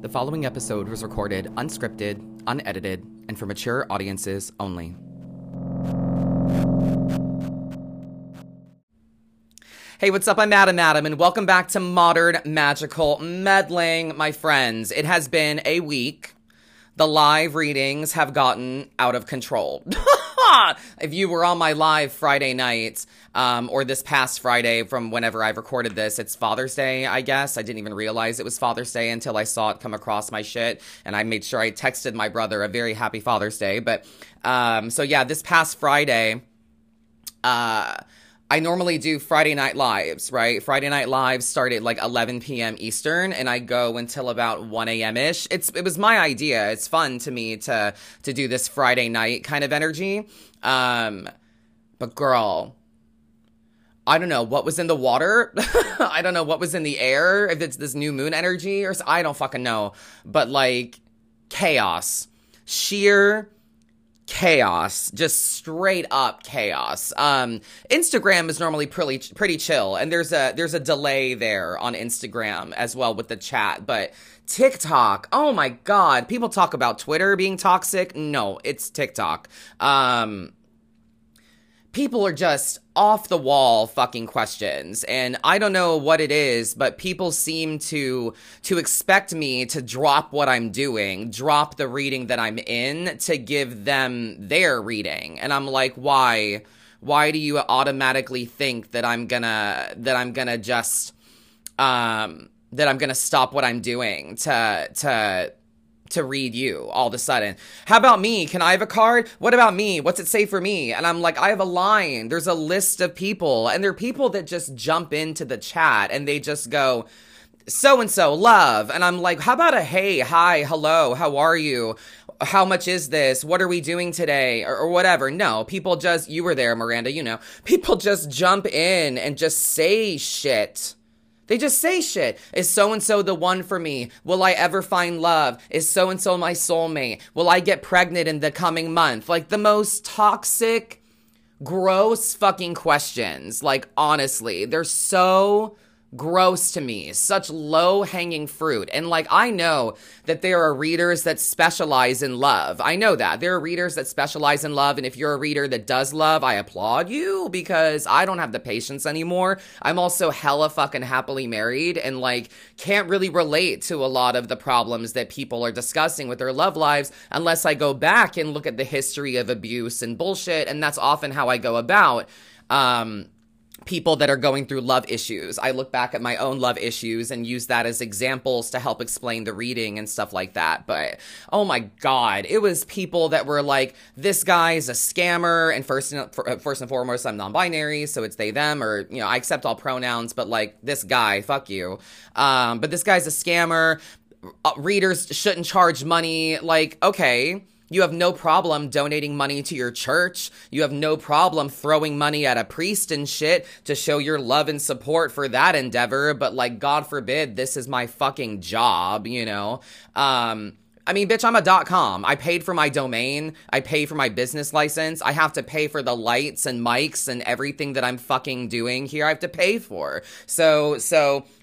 The following episode was recorded unscripted, unedited, and for mature audiences only. Hey, what's up? I'm Madam Adam, and welcome back to Modern Magical Meddling, my friends. It has been a week. The live readings have gotten out of control. If you were on my live Friday night, or this past Friday from whenever I recorded this, it's Father's Day, I guess. I didn't even realize it was Father's Day until I saw it come across my shit, and I made sure I texted my brother a very happy Father's Day. But, so yeah, this past Friday, I normally do Friday night lives, right? Friday night lives start at like 11 p.m. Eastern, and I go until about 1 a.m. ish. It was my idea. It's fun to me to do this Friday night kind of energy. But girl, I don't know what was in the water. I don't know what was in the air. If it's this new moon energy or so, I don't fucking know. But like chaos, sheer chaos, just straight up chaos. Instagram is normally pretty chill, and there's a delay there on Instagram as well with the chat, but TikTok, oh my God, people talk about Twitter being toxic. No, it's TikTok. People are just off the wall fucking questions. And I don't know what it is, but people seem to expect me to drop what I'm doing, drop the reading that I'm in to give them their reading. And I'm like, why? Why do you automatically think that I'm gonna stop what I'm doing to read you all of a sudden? How about me? Can I have a card? What about me? What's it say for me? And I'm like, I have a line. There's a list of people, and there are people that just jump into the chat and they just go, so-and-so, love. And I'm like, how about a hey, hi, hello, how are you? How much is this? What are we doing today? Or whatever. No, people just, you were there, Miranda, you know, people just jump in and just say shit. They just say shit. Is so-and-so the one for me? Will I ever find love? Is so-and-so my soulmate? Will I get pregnant in the coming month? Like the most toxic, gross fucking questions. Like honestly, they're so gross to me. Such low-hanging fruit. And like I know that there are readers that specialize in love. I know that. There are readers that specialize in love. And if you're a reader that does love, I applaud you because I don't have the patience anymore. I'm also hella fucking happily married and like can't really relate to a lot of the problems that people are discussing with their love lives unless I go back and look at the history of abuse and bullshit. And that's often how I go about people that are going through love issues. I look back at my own love issues and use that as examples to help explain the reading and stuff like that. But oh my God, it was people that were like, this guy is a scammer. And first and foremost, I'm non-binary. So it's they, them, or, you know, I accept all pronouns, but like this guy, fuck you. But this guy's a scammer. Readers shouldn't charge money. Like, okay. You have no problem donating money to your church. You have no problem throwing money at a priest and shit to show your love and support for that endeavor. But like, God forbid, this is my fucking job, you know? I mean, bitch, I'm a .com. I paid for my domain. I pay for my business license. I have to pay for the lights and mics and everything that I'm fucking doing here. I have to pay for. So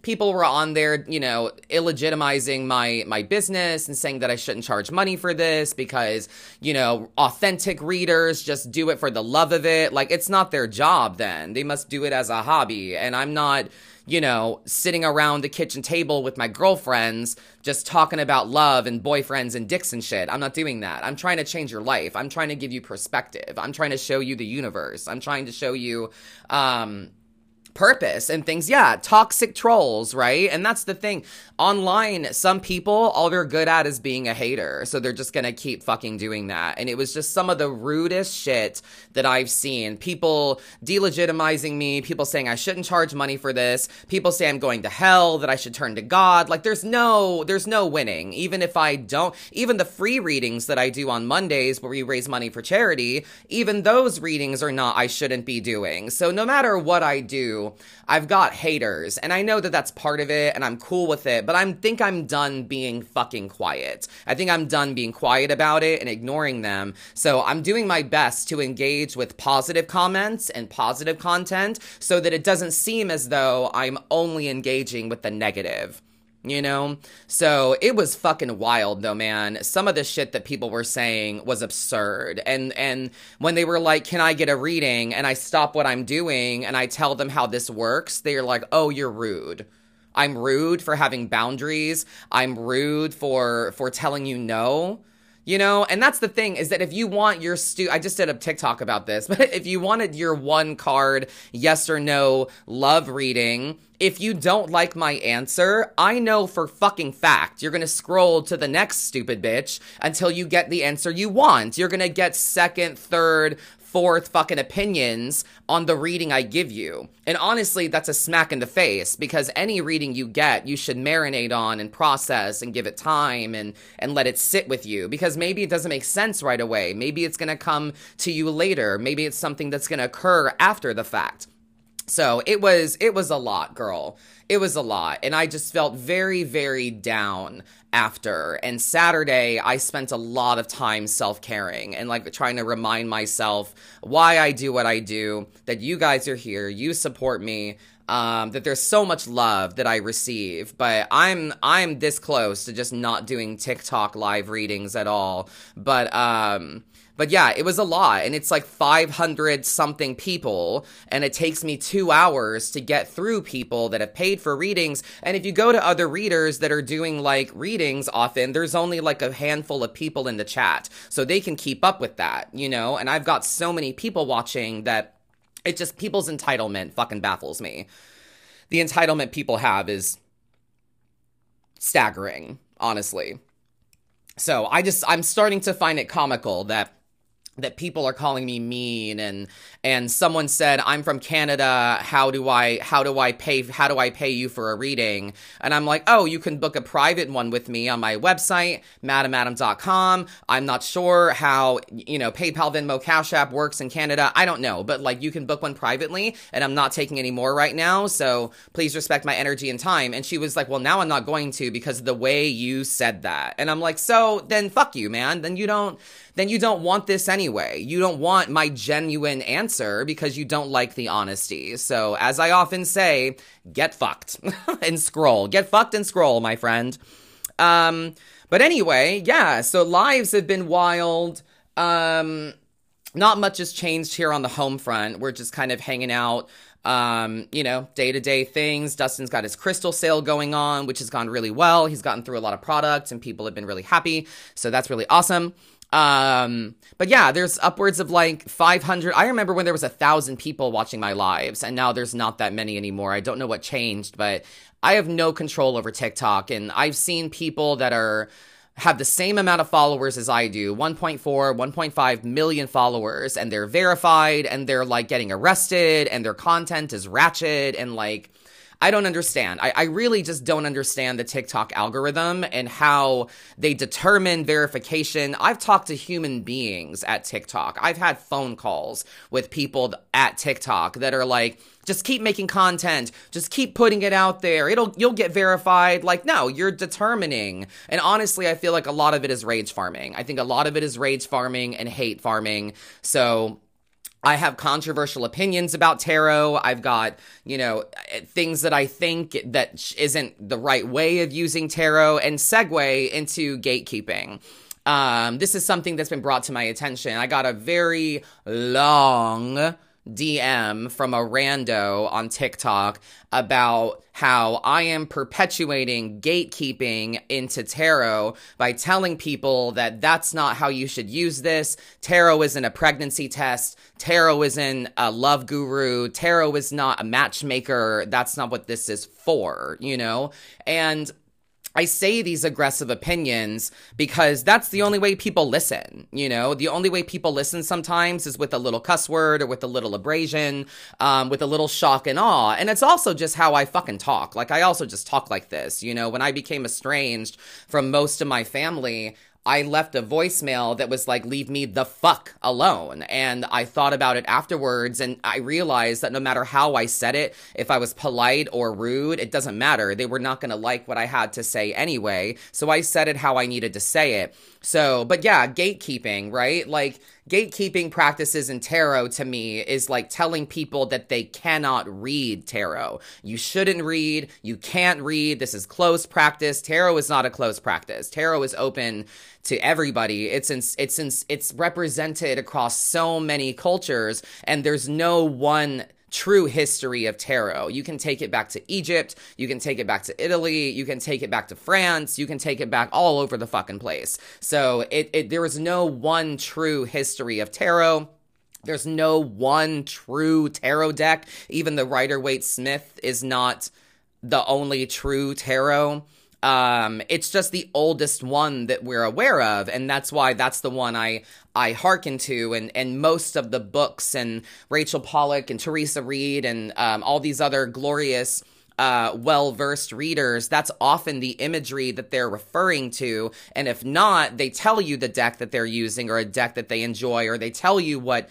people were on there, you know, illegitimizing my business and saying that I shouldn't charge money for this because, you know, authentic readers just do it for the love of it. Like, it's not their job then. They must do it as a hobby. And I'm not, you know, sitting around the kitchen table with my girlfriends just talking about love and boyfriends and dicks and shit. I'm not doing that. I'm trying to change your life. I'm trying to give you perspective. I'm trying to show you the universe. I'm trying to show you purpose and things. Yeah, toxic trolls, right? And that's the thing. Online, some people, all they're good at is being a hater. So they're just going to keep fucking doing that. And it was just some of the rudest shit that I've seen. People delegitimizing me, people saying I shouldn't charge money for this, people say I'm going to hell, that I should turn to God. Like there's no winning. Even if I don't, even the free readings that I do on Mondays where we raise money for charity, even those readings are not, I shouldn't be doing. So no matter what I do, know, I've got haters, and I know that that's part of it, and I'm cool with it, but I think I'm done being fucking quiet. I think I'm done being quiet about it and ignoring them, so I'm doing my best to engage with positive comments and positive content so that it doesn't seem as though I'm only engaging with the negative. You know? So it was fucking wild though, man. Some of the shit that people were saying was absurd. And when they were like, can I get a reading? And I stop what I'm doing and I tell them how this works, they're like, oh, you're rude. I'm rude for having boundaries. I'm rude for telling you no. You know, and that's the thing, is that if you want your I just did a TikTok about this, but if you wanted your one card yes or no love reading, if you don't like my answer, I know for fucking fact you're gonna scroll to the next stupid bitch until you get the answer you want. You're gonna get second, third, fourth fucking opinions on the reading I give you. And honestly, that's a smack in the face, because any reading you get, you should marinate on and process and give it time and let it sit with you, because maybe it doesn't make sense right away. Maybe it's gonna come to you later. Maybe it's something that's gonna occur after the fact. So it was a lot, girl. It was a lot. And I just felt very, very down after. And Saturday, I spent a lot of time self-caring and like trying to remind myself why I do what I do, that you guys are here, you support me, that there's so much love that I receive, but I'm this close to just not doing TikTok live readings at all. But yeah, it was a lot, and it's like 500 something people, and it takes me 2 hours to get through people that have paid for readings. And if you go to other readers that are doing like readings often, there's only like a handful of people in the chat, so they can keep up with that, you know? And I've got so many people watching that it just, people's entitlement fucking baffles me. The entitlement people have is staggering, honestly. So I'm starting to find it comical that people are calling me mean, and someone said, I'm from Canada, how do I pay you for a reading? And I'm like, oh, you can book a private one with me on my website, madamadam.com. I'm not sure how, you know, PayPal, Venmo, Cash App works in Canada. I don't know, but like you can book one privately, and I'm not taking any more right now, so please respect my energy and time. And she was like, well, now I'm not going to, because of the way you said that. And I'm like, so then fuck you, man. Then you don't want this anyway. You don't want my genuine answer because you don't like the honesty. So as I often say, get fucked and scroll. Get fucked and scroll, my friend. But anyway, yeah, so lives have been wild. Not much has changed here on the home front. We're just kind of hanging out. You know, day-to-day things. Dustin's got his crystal sale going on, which has gone really well. He's gotten through a lot of products and people have been really happy. So that's really awesome. But yeah, there's upwards of like 500. I remember when there was 1,000 people watching my lives, and now there's not that many anymore. I don't know what changed, but I have no control over TikTok, and I've seen people that have the same amount of followers as I do, 1.4, 1.5 million followers, and they're verified, and they're like getting arrested, and their content is ratchet, and like, I don't understand. I really just don't understand the TikTok algorithm and how they determine verification. I've talked to human beings at TikTok. I've had phone calls with people at TikTok that are like, just keep making content. Just keep putting it out there. You'll get verified. Like, no, you're determining. And honestly, I feel like a lot of it is rage farming. I think a lot of it is rage farming and hate farming. So I have controversial opinions about tarot. I've got, you know, things that I think that isn't the right way of using tarot, and segue into gatekeeping. This is something that's been brought to my attention. I got a very long DM from a rando on TikTok about how I am perpetuating gatekeeping into tarot by telling people that that's not how you should use this. Tarot isn't a pregnancy test. Tarot isn't a love guru. Tarot is not a matchmaker. That's not what this is for, you know? And I say these aggressive opinions because that's the only way people listen, you know? The only way people listen sometimes is with a little cuss word or with a little abrasion, with a little shock and awe. And it's also just how I fucking talk. Like, I also just talk like this, you know? When I became estranged from most of my family, I left a voicemail that was like, leave me the fuck alone. And I thought about it afterwards, and I realized that no matter how I said it, if I was polite or rude, it doesn't matter. They were not going to like what I had to say anyway. So I said it how I needed to say it. So, but yeah, gatekeeping, right? Like, gatekeeping practices in tarot to me is like telling people that they cannot read tarot. You shouldn't read. You can't read. This is closed practice. Tarot is not a closed practice. Tarot is open to everybody. It's represented across so many cultures, and there's no one true history of tarot. You can take it back to Egypt, you can take it back to Italy, you can take it back to France, you can take it back all over the fucking place. So there is no one true history of tarot. There's no one true tarot deck. Even the Rider-Waite-Smith is not the only true tarot. It's just the oldest one that we're aware of, and that's why that's the one I hearken to, and most of the books, and Rachel Pollack and Teresa Reed and all these other glorious well-versed readers, that's often the imagery that they're referring to. And if not, they tell you the deck that they're using, or a deck that they enjoy, or they tell you what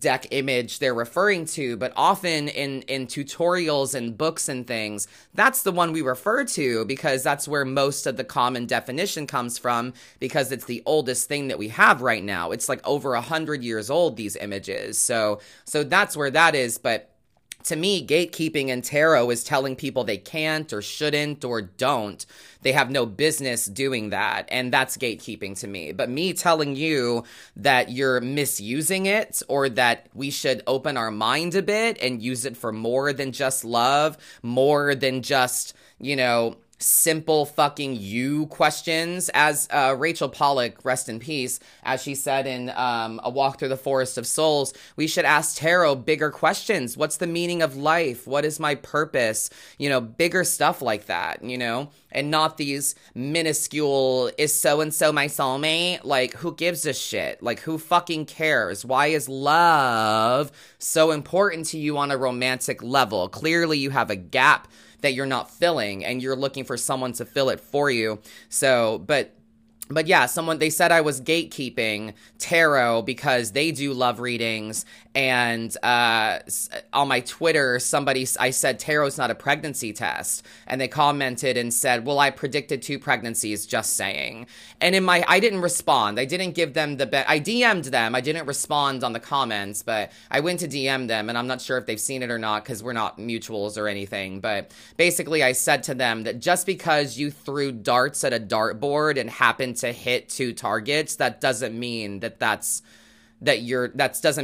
deck image they're referring to. But often in tutorials and books and things, that's the one we refer to, because that's where most of the common definition comes from, because it's the oldest thing that we have right now. It's like over 100 years old, these images. So that's where that is. But to me, gatekeeping and tarot is telling people they can't or shouldn't or don't. They have no business doing that, and that's gatekeeping to me. But me telling you that you're misusing it, or that we should open our mind a bit and use it for more than just love, more than just, you know, simple fucking you questions. As Rachel Pollack, rest in peace, as she said in A Walk Through the Forest of Souls, we should ask tarot bigger questions. What's the meaning of life? What is my purpose? You know, bigger stuff like that, you know, and not these minuscule, is so-and-so my soulmate? Like, who gives a shit? Like, who fucking cares? Why is love so important to you on a romantic level? Clearly you have a gap that you're not filling, and you're looking for someone to fill it for you. So, but yeah, they said I was gatekeeping tarot because they do love readings. And on my Twitter, I said, tarot's not a pregnancy test. And they commented and said, well, I predicted 2 pregnancies, just saying. And I didn't respond. I didn't give them I DM'd them. I didn't respond on the comments, but I went to DM them. And I'm not sure if they've seen it or not, because we're not mutuals or anything. But basically, I said to them that just because you threw darts at a dartboard and happened to hit 2 targets, that doesn't mean that doesn't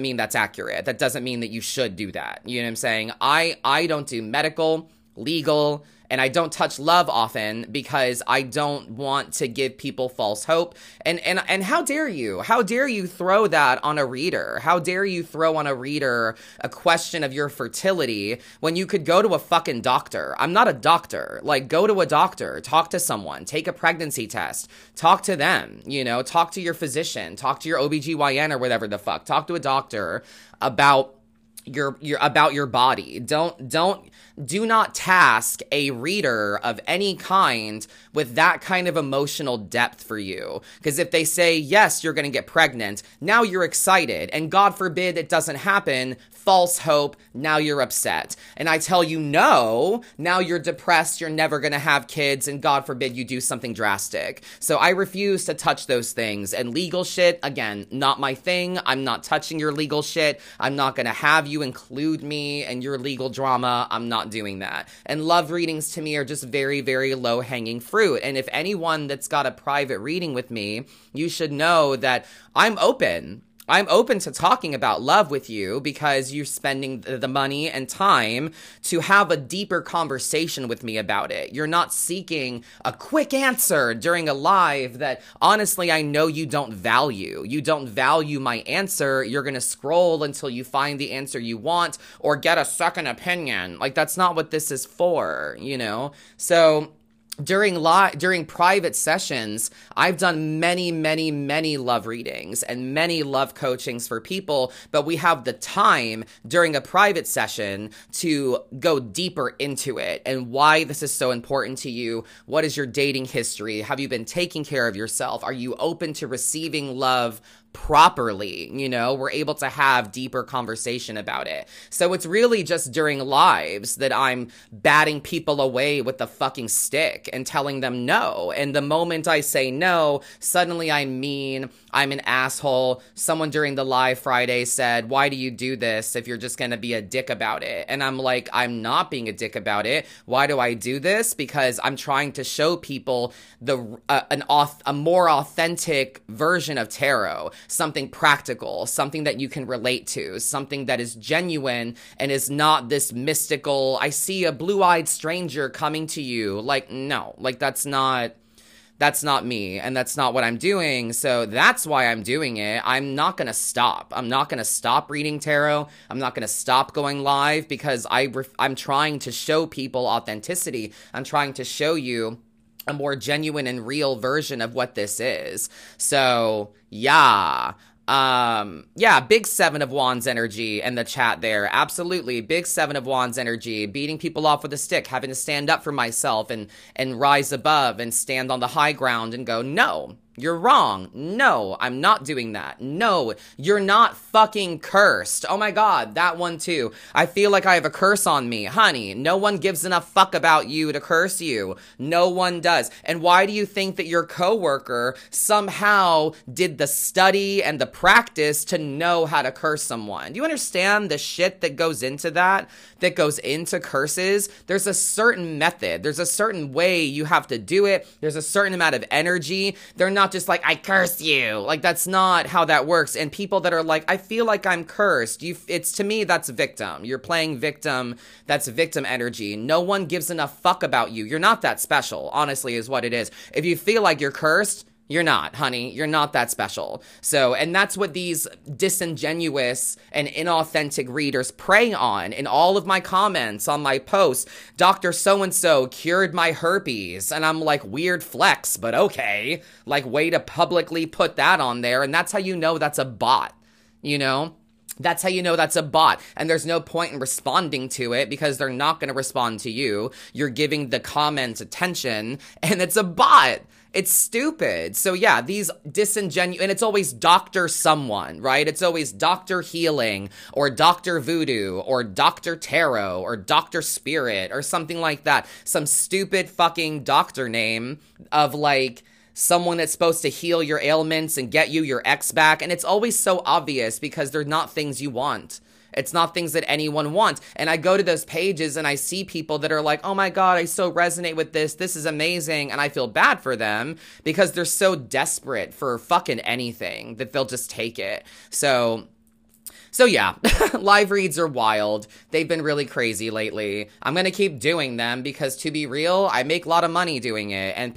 mean that's accurate. That doesn't mean that you should do that. You know what I'm saying? I don't do medical, legal, and I don't touch love often, because I don't want to give people false hope. And how dare you? How dare you throw that on a reader? How dare you throw on a reader a question of your fertility when you could go to a fucking doctor? I'm not a doctor. Like, go to a doctor. Talk to someone. Take a pregnancy test. Talk to them. You know, talk to your physician. Talk to your OBGYN or whatever the fuck. Talk to a doctor about your body. Do not task a reader of any kind with that kind of emotional depth for you. Because if they say, yes, you're going to get pregnant, now you're excited. And God forbid it doesn't happen. False hope. Now you're upset. And I tell you no, now you're depressed. You're never going to have kids. And God forbid you do something drastic. So I refuse to touch those things. And legal shit, again, not my thing. I'm not touching your legal shit. I'm not going to have you include me in your legal drama. I'm not doing that. And love readings to me are just very, very low hanging fruit. And if anyone that's got a private reading with me, you should know that I'm open. I'm open to talking about love with you, because you're spending the money and time to have a deeper conversation with me about it. You're not seeking a quick answer during a live that, honestly, I know you don't value. You don't value my answer. You're going to scroll until you find the answer you want, or get a second opinion. Like, that's not what this is for, you know? So During private sessions, I've done many love readings and many love coachings for people, but we have the time during a private session to go deeper into it and why this is so important to you. What is your dating history? Have you been taking care of yourself? Are you open to receiving love properly? You know, we're able to have deeper conversation about it. So it's really just during lives that I'm batting people away with the fucking stick and telling them no. And the moment I say no, suddenly I'm mean, I'm an asshole. Someone during the live Friday said, why do you do this if you're just going to be a dick about it? And I'm like, I'm not being a dick about it. Why do I do this? Because I'm trying to show people a more authentic version of tarot. Something practical, something that you can relate to, something that is genuine and is not this mystical, I see a blue-eyed stranger coming to you. Like, no, like that's not me and that's not what I'm doing. So that's why I'm doing it. I'm not going to stop. I'm not going to stop reading tarot. I'm not going to stop going live because I'm trying to show people authenticity. I'm trying to show you a more genuine and real version of what this is. So yeah. Big Seven of Wands energy in the chat there. Absolutely. Big Seven of Wands energy, beating people off with a stick, having to stand up for myself and rise above and stand on the high ground and go, no, you're wrong. No, I'm not doing that. No, you're not fucking cursed. Oh my God, that one too. I feel like I have a curse on me. Honey, no one gives enough fuck about you to curse you. No one does. And why do you think that your coworker somehow did the study and the practice to know how to curse someone? Do you understand the shit that goes into that goes into curses? There's a certain method. There's a certain way you have to do it. There's a certain amount of energy. They're not just like, I curse you. Like, that's not how that works. And people that are like, I feel like I'm cursed. It's to me, that's victim. You're playing victim. That's victim energy. No one gives enough fuck about you. You're not that special, honestly, is what it is. If you feel like you're cursed, you're not, honey. You're not that special. So, and that's what these disingenuous and inauthentic readers prey on in all of my comments on my posts. Dr. So-and-so cured my herpes. And I'm like, weird flex, but okay. Like, way to publicly put that on there. And that's how you know that's a bot, you know? That's how you know that's a bot, and there's no point in responding to it because they're not going to respond to you. You're giving the comments attention, and it's a bot. It's stupid. So yeah, these disingenuous, and it's always Dr. someone, right? It's always Dr. Healing or Dr. Voodoo or Dr. Tarot or Dr. Spirit or something like that. Some stupid fucking doctor name of like someone that's supposed to heal your ailments and get you your ex back. And it's always so obvious because they're not things you want. It's not things that anyone wants. And I go to those pages and I see people that are like, oh my God, I so resonate with this. This is amazing. And I feel bad for them because they're so desperate for fucking anything that they'll just take it. So yeah, live reads are wild. They've been really crazy lately. I'm going to keep doing them because, to be real, I make a lot of money doing it, and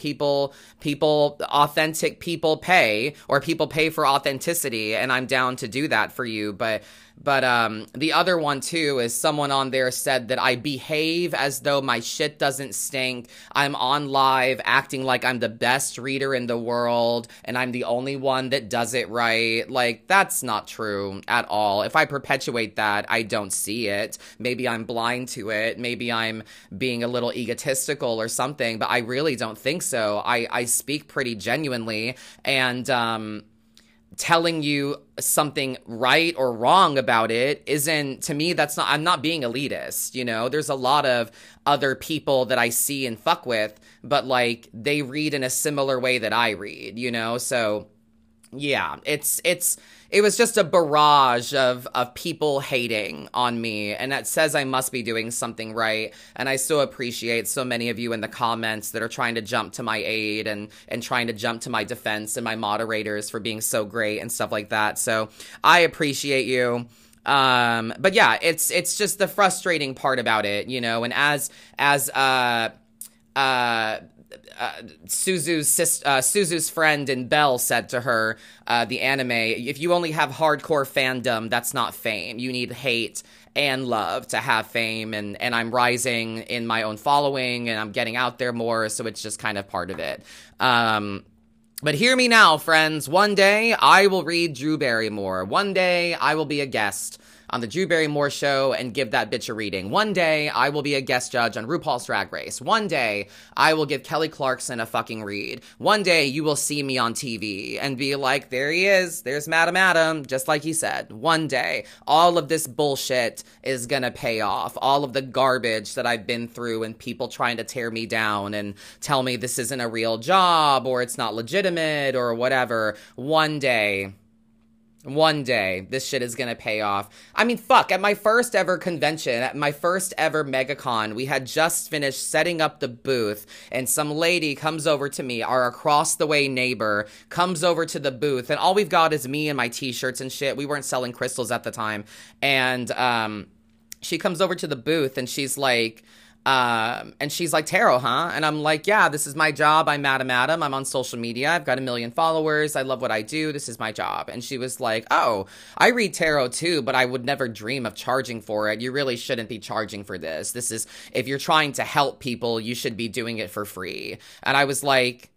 authentic people pay, or people pay for authenticity, and I'm down to do that for you. But the other one too is someone on there said that I behave as though my shit doesn't stink. I'm on live acting like I'm the best reader in the world and I'm the only one that does it right. Like, that's not true at all. If I perpetuate that, I don't see it. Maybe I'm blind to it. Maybe I'm being a little egotistical or something, but I really don't think so. I speak pretty genuinely, and telling you something right or wrong about it isn't, to me, that's not, I'm not being elitist, you know? There's a lot of other people that I see and fuck with, but like, they read in a similar way that I read, you know? So yeah, it was just a barrage of people hating on me, and that says I must be doing something right. And I so appreciate so many of you in the comments that are trying to jump to my aid and trying to jump to my defense, and my moderators for being so great and stuff like that. So I appreciate you. But yeah, it's just the frustrating part about it, you know, and as Suzu's friend in Belle said to her, the anime, if you only have hardcore fandom, that's not fame. You need hate and love to have fame, and I'm rising in my own following, and I'm getting out there more, so it's just kind of part of it. But hear me now, friends. One day, I will read Drew Barrymore. One day, I will be a guest on the Drew Barrymore show and give that bitch a reading. One day, I will be a guest judge on RuPaul's Drag Race. One day, I will give Kelly Clarkson a fucking read. One day, you will see me on TV and be like, there he is. There's Madam Adam, just like he said. One day, all of this bullshit is gonna pay off. All of the garbage that I've been through and people trying to tear me down and tell me this isn't a real job or it's not legitimate or whatever. One day, this shit is gonna pay off. I mean, fuck, at my first ever convention, at my first ever MegaCon, we had just finished setting up the booth, and some lady comes over to me, our across-the-way neighbor, comes over to the booth, and all we've got is me and my t-shirts and shit. We weren't selling crystals at the time. And she comes over to the booth, and she's like, tarot, huh? And I'm like, yeah, this is my job. I'm Madam Adam. I'm on social media. I've got 1 million followers. I love what I do. This is my job. And she was like, oh, I read tarot too, but I would never dream of charging for it. You really shouldn't be charging for this. This is, if you're trying to help people, you should be doing it for free. And I was like,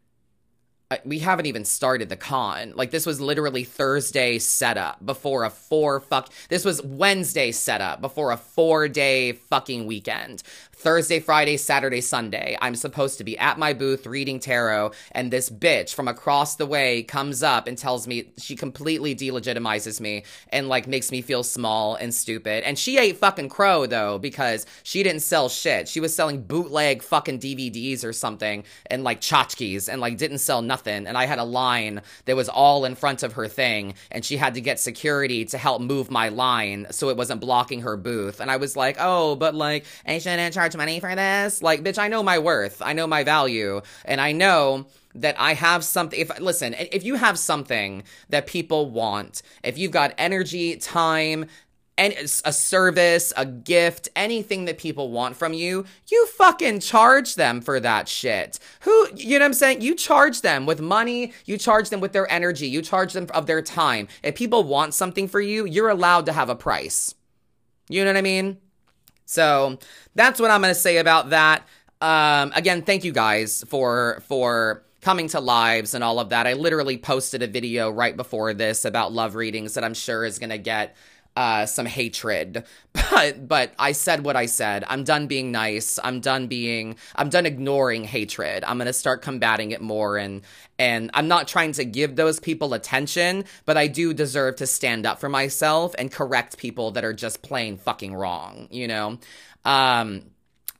we haven't even started the con. Like, this was literally Thursday setup before a this was Wednesday setup before a 4-day fucking weekend. Thursday, Friday, Saturday, Sunday. I'm supposed to be at my booth reading tarot, and this bitch from across the way comes up and tells me, she completely delegitimizes me and, like, makes me feel small and stupid. And she ate fucking crow, though, because she didn't sell shit. She was selling bootleg fucking DVDs or something and, like, tchotchkes and, like, didn't sell nothing. And I had a line that was all in front of her thing, and she had to get security to help move my line so it wasn't blocking her booth. And I was like, oh, but, like, I shouldn't charge money for this. Like, bitch, I know my worth. I know my value. And I know that I have something. If you have something that people want, if you've got energy, time, and a service, a gift, anything that people want from you, you fucking charge them for that shit. You know what I'm saying? You charge them with money, you charge them with their energy, you charge them of their time. If people want something for you, you're allowed to have a price. You know what I mean? So that's what I'm going to say about that. Again, thank you guys for coming to lives and all of that. I literally posted a video right before this about love readings that I'm sure is going to get some hatred. But I said what I said. I'm done being nice. I'm done ignoring hatred. I'm going to start combating it more. And I'm not trying to give those people attention, but I do deserve to stand up for myself and correct people that are just plain fucking wrong, you know?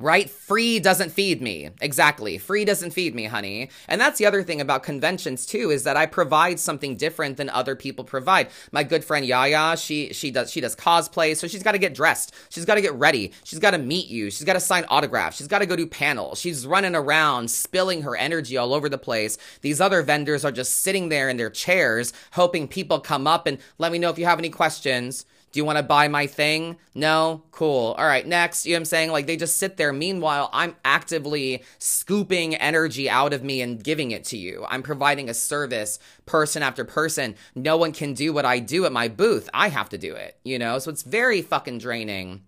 Right? Free doesn't feed me. Exactly. Free doesn't feed me, honey. And that's the other thing about conventions too, is that I provide something different than other people provide. My good friend Yaya, she does cosplay, so she's got to get dressed. She's got to get ready. She's got to meet you. She's got to sign autographs. She's got to go do panels. She's running around spilling her energy all over the place. These other vendors are just sitting there in their chairs hoping people come up and let me know if you have any questions. Do you want to buy my thing? No? Cool. All right, next. You know what I'm saying? Like, they just sit there. Meanwhile, I'm actively scooping energy out of me and giving it to you. I'm providing a service person after person. No one can do what I do at my booth. I have to do it, you know? So it's very fucking draining.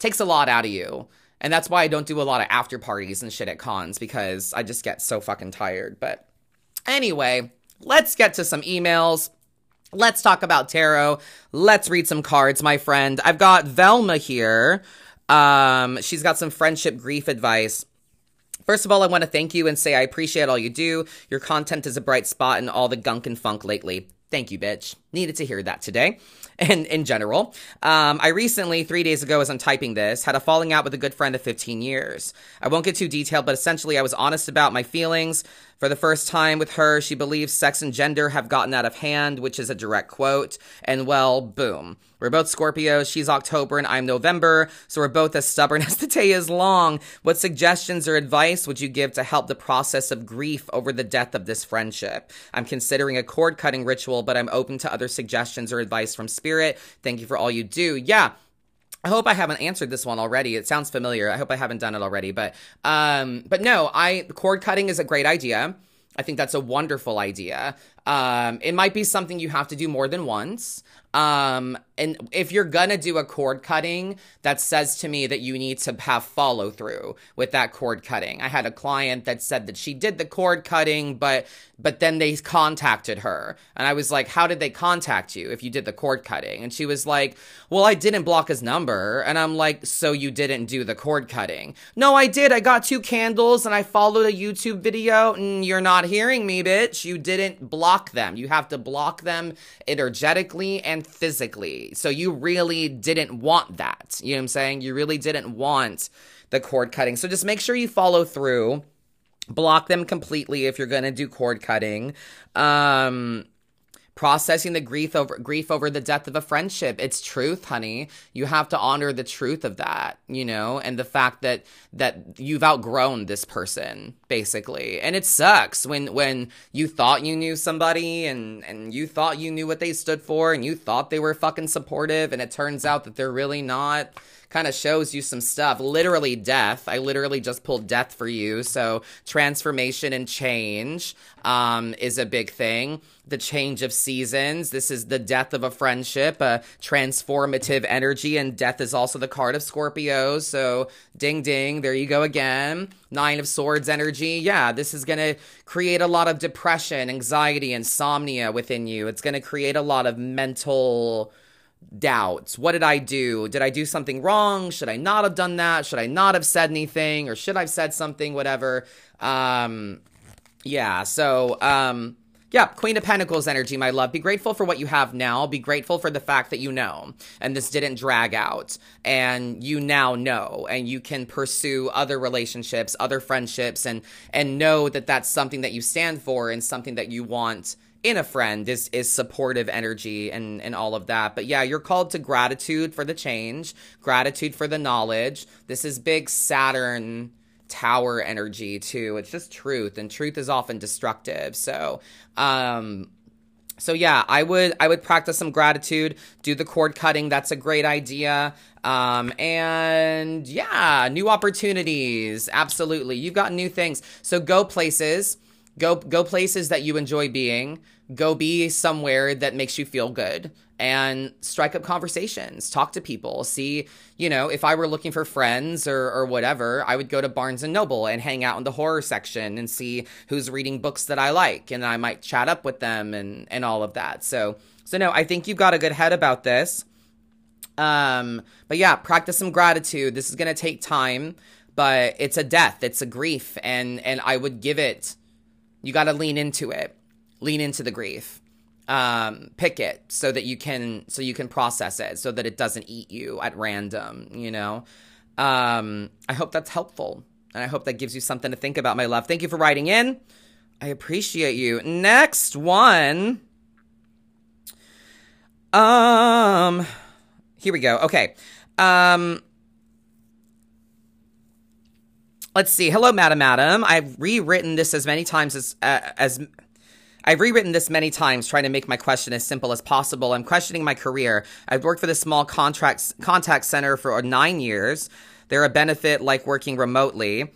Takes a lot out of you. And that's why I don't do a lot of after parties and shit at cons, because I just get so fucking tired. But anyway, let's get to some emails. Let's talk about tarot. Let's read some cards, my friend. I've got Velma here. She's got some friendship grief advice. First of all, I want to thank you and say I appreciate all you do. Your content is a bright spot in all the gunk and funk lately. Thank you, bitch. Needed to hear that today. And in general, I recently, 3 days ago as I'm typing this, had a falling out with a good friend of 15 years. I won't get too detailed, but essentially I was honest about my feelings. For the first time with her, she believes sex and gender have gotten out of hand, which is a direct quote. And well, boom. We're both Scorpios. She's October and I'm November. So we're both as stubborn as the day is long. What suggestions or advice would you give to help the process of grief over the death of this friendship? I'm considering a cord-cutting ritual, but I'm open to other suggestions or advice from spirit. Thank you for all you do. Yeah. I hope I haven't answered this one already. It sounds familiar. I hope I haven't done it already. But no, cord cutting is a great idea. I think that's a wonderful idea. It might be something you have to do more than once. And if you're gonna do a cord cutting, that says to me that you need to have follow through with that cord cutting. I had a client that said that she did the cord cutting, but then they contacted her. And I was like, how did they contact you if you did the cord cutting? And she was like, well, I didn't block his number. And I'm like, so you didn't do the cord cutting? No, I did. I got 2 candles and I followed a YouTube video, and you're not hearing me, bitch. You didn't block them. You have to block them energetically and physically. So you really didn't want that. You know what I'm saying? You really didn't want the cord cutting. So just make sure you follow through. Block them completely if you're going to do cord cutting. Processing the grief over the death of a friendship. It's truth, honey. You have to honor the truth of that, you know, and the fact that you've outgrown this person, basically. And it sucks when you thought you knew somebody and you thought you knew what they stood for and you thought they were fucking supportive, and it turns out that they're really not. Kind of shows you some stuff. Literally death. I literally just pulled death for you. So transformation and change is a big thing. The change of seasons. This is the death of a friendship, a transformative energy, and death is also the card of Scorpio. So ding, ding, there you go again. 9 of Swords energy. Yeah, this is going to create a lot of depression, anxiety, insomnia within you. It's going to create a lot of mental doubts. What did I do? Did I do something wrong? Should I not have done that? Should I not have said anything? Or should I have said something? Whatever. Yeah, Queen of Pentacles energy, my love. Be grateful for what you have now. Be grateful for the fact that you know, and this didn't drag out, and you now know, and you can pursue other relationships, other friendships, and know that that's something that you stand for and something that you want in a friend is supportive energy and all of that. But yeah, you're called to gratitude for the change, gratitude for the knowledge. This is big Saturn Tower energy too. It's just truth, and truth is often destructive. So yeah, I would practice some gratitude, do the cord cutting. That's a great idea. And yeah, new opportunities. Absolutely. You've got new things. So go places. Go places that you enjoy being. Go be somewhere that makes you feel good, and strike up conversations, talk to people, see, you know, if I were looking for friends or whatever, I would go to Barnes and Noble and hang out in the horror section and see who's reading books that I like, and I might chat up with them and all of that. So no, I think you've got a good head about this. But yeah, practice some gratitude. This is going to take time, but it's a death, it's a grief, and I would give it. You got to lean into it, lean into the grief, pick it so you can process it so that it doesn't eat you at random, you know? I hope that's helpful, and I hope that gives you something to think about, my love. Thank you for writing in. I appreciate you. Next one. Here we go. Okay. Let's see. Hello, Madam Adam. I've rewritten this many times, trying to make my question as simple as possible. I'm questioning my career. I've worked for this small contact center for 9 years. There's benefits like working remotely.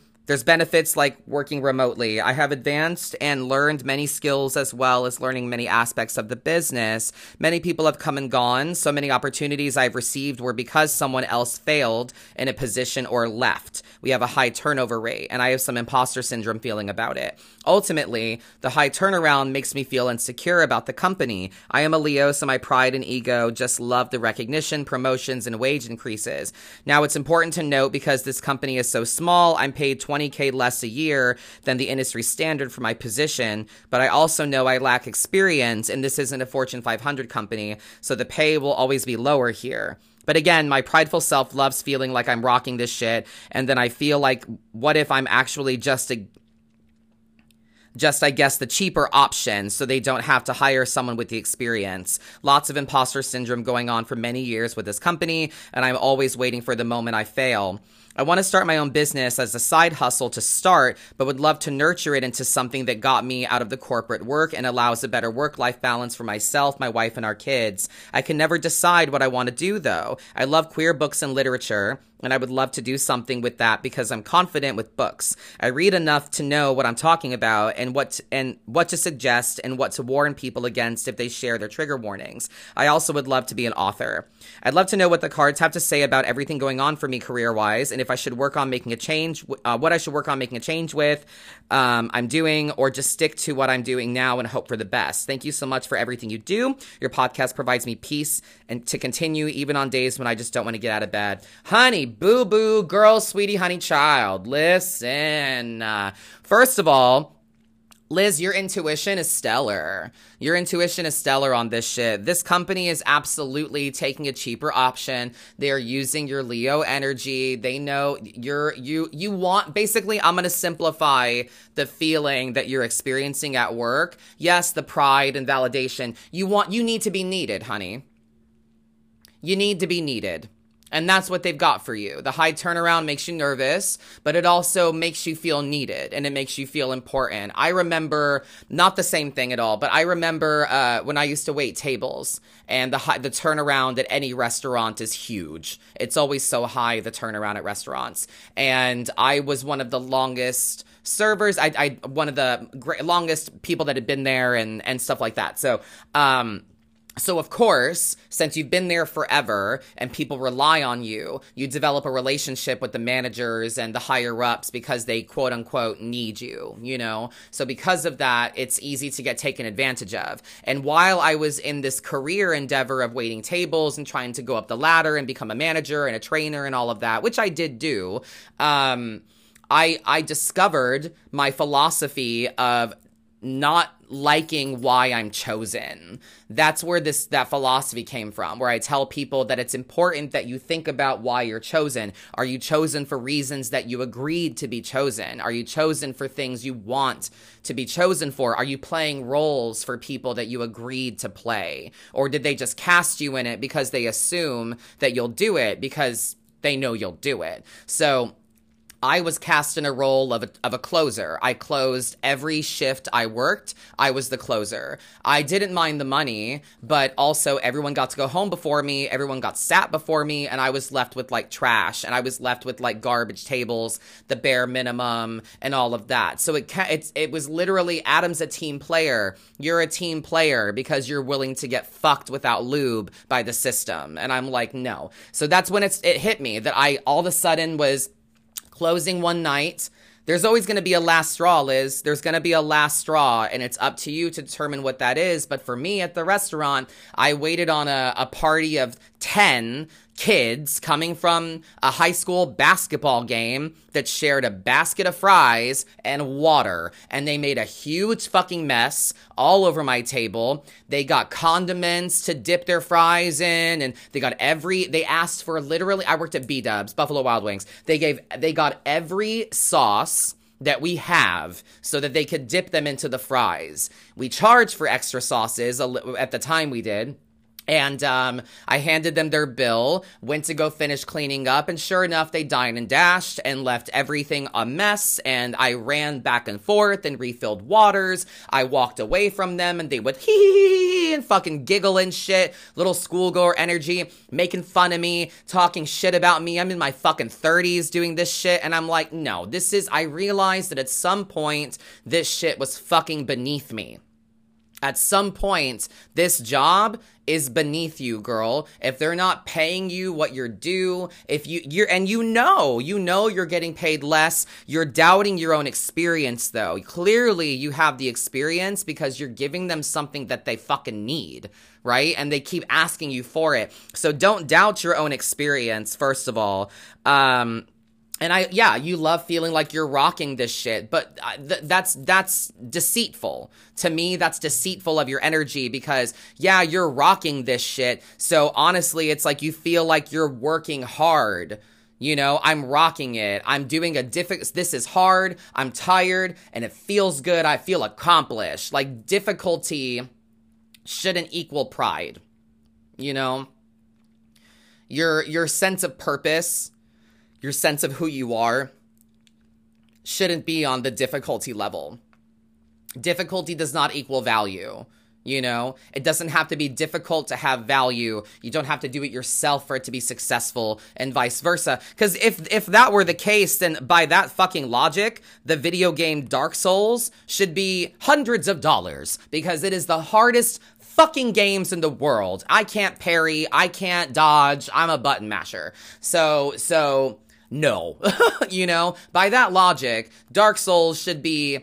I have advanced and learned many skills, as well as learning many aspects of the business. Many people have come and gone. So many opportunities I've received were because someone else failed in a position or left. We have a high turnover rate, and I have some imposter syndrome feeling about it. Ultimately, the high turnaround makes me feel insecure about the company. I am a Leo, so my pride and ego just love the recognition, promotions, and wage increases. Now, it's important to note, because this company is so small, I'm paid $20K less a year than the industry standard for my position, but I also know I lack experience, and this isn't a Fortune 500 company, so the pay will always be lower here. But again, my prideful self loves feeling like I'm rocking this shit, and then I feel like, what if I'm actually just I guess the cheaper option, so they don't have to hire someone with the experience. Lots of imposter syndrome going on for many years with this company, and I'm always waiting for the moment I fail. I want to start my own business as a side hustle to start, but would love to nurture it into something that got me out of the corporate work and allows a better work-life balance for myself, my wife, and our kids. I can never decide what I want to do, though. I love queer books and literature, and I would love to do something with that because I'm confident with books. I read enough to know what I'm talking about and what to suggest and what to warn people against if they share their trigger warnings. I also would love to be an author. I'd love to know what the cards have to say about everything going on for me career-wise, and if I should work on making a change, what I should work on making a change with, I'm doing, or just stick to what I'm doing now and hope for the best. Thank you so much for everything you do. Your podcast provides me peace and to continue even on days when I just don't want to get out of bed. Honey, boo-boo, girl, sweetie, honey, child, listen. First of all, Liz, your intuition is stellar. Your intuition is stellar on this shit. This company is absolutely taking a cheaper option. They are using your Leo energy. They know you want, basically, I'm going to simplify the feeling that you're experiencing at work. Yes, the pride and validation. You need to be needed, honey. You need to be needed. And that's what they've got for you. The high turnaround makes you nervous, but it also makes you feel needed and it makes you feel important. I remember, not the same thing at all, but I remember when I used to wait tables, and the turnaround at any restaurant is huge. It's always so high, the turnaround at restaurants. And I was one of the longest servers, I one of the longest people that had been there and stuff like that. So of course, since you've been there forever and people rely on you, you develop a relationship with the managers and the higher ups because they quote unquote need you, you know? So because of that, it's easy to get taken advantage of. And while I was in this career endeavor of waiting tables and trying to go up the ladder and become a manager and a trainer and all of that, which I did do, I discovered my philosophy of not liking why I'm chosen. That's where that philosophy came from, where I tell people that it's important that you think about why you're chosen. Are you chosen for reasons that you agreed to be chosen? Are you chosen for things you want to be chosen for? Are you playing roles for people that you agreed to play? Or did they just cast you in it because they assume that you'll do it because they know you'll do it? So I was cast in a role of a closer. I closed every shift I worked. I was the closer. I didn't mind the money, but also everyone got to go home before me. Everyone got sat before me, and I was left with like trash, and I was left with like garbage tables, the bare minimum, and all of that. So it was literally, Adam's a team player. You're a team player because you're willing to get fucked without lube by the system. And I'm like, no. So that's when it hit me that I all of a sudden was closing one night. There's always going to be a last straw, Liz. There's going to be a last straw, and it's up to you to determine what that is. But for me at the restaurant, I waited on a party of 10 kids coming from a high school basketball game that shared a basket of fries and water, and they made a huge fucking mess all over my table. They got condiments to dip their fries in, and they asked for, literally, I worked at B-Dubs, Buffalo Wild Wings. They got every sauce that we have so that they could dip them into the fries. We charged for extra sauces, at the time we did. And I handed them their bill, went to go finish cleaning up, and sure enough, they dined and dashed and left everything a mess, and I ran back and forth and refilled waters. I walked away from them, and they would hee-hee-hee and fucking giggle and shit, little schoolgirl energy, making fun of me, talking shit about me. I'm in my fucking 30s doing this shit, and I'm like, no, I realized that at some point, this shit was fucking beneath me. At some point, this job is beneath you, girl. If they're not paying you what you're due, and you know you're getting paid less, you're doubting your own experience though. Clearly you have the experience because you're giving them something that they fucking need, right? And they keep asking you for it. So don't doubt your own experience, first of all. And you love feeling like you're rocking this shit, but that's deceitful. To me, that's deceitful of your energy because, yeah, you're rocking this shit. So honestly, it's like you feel like you're working hard. You know, I'm rocking it. I'm doing this is hard. I'm tired and it feels good. I feel accomplished. Like, difficulty shouldn't equal pride. You know, your sense of purpose your sense of who you are shouldn't be on the difficulty level. Difficulty does not equal value, you know? It doesn't have to be difficult to have value. You don't have to do it yourself for it to be successful and vice versa. Because if that were the case, then by that fucking logic, the video game Dark Souls should be hundreds of dollars because it is the hardest fucking games in the world. I can't parry. I can't dodge. I'm a button masher. So no, you know, by that logic, Dark Souls should be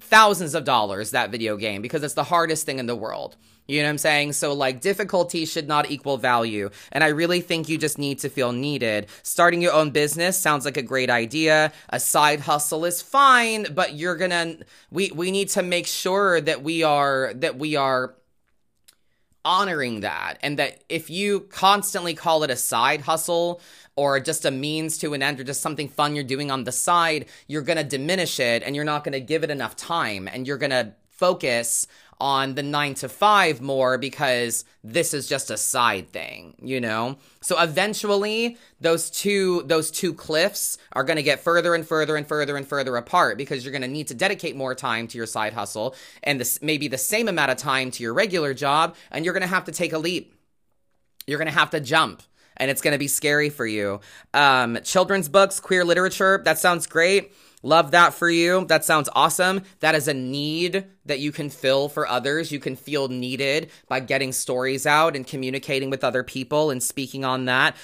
thousands of dollars, that video game, because it's the hardest thing in the world. You know what I'm saying? So, like, difficulty should not equal value. And I really think you just need to feel needed. Starting your own business sounds like a great idea. A side hustle is fine, but you're gonna, we need to make sure that we are honoring that. And that if you constantly call it a side hustle, or just a means to an end, or just something fun you're doing on the side, you're gonna diminish it, and you're not gonna give it enough time, and you're gonna focus on the 9-to-5 more because this is just a side thing, you know? So eventually, those two cliffs are gonna get further and further and further and further apart because you're gonna need to dedicate more time to your side hustle, and this, maybe the same amount of time to your regular job, and you're gonna have to take a leap. You're gonna have to jump. And it's going to be scary for you. Children's books, queer literature, that sounds great. Love that for you. That sounds awesome. That is a need that you can fill for others. You can feel needed by getting stories out and communicating with other people and speaking on that.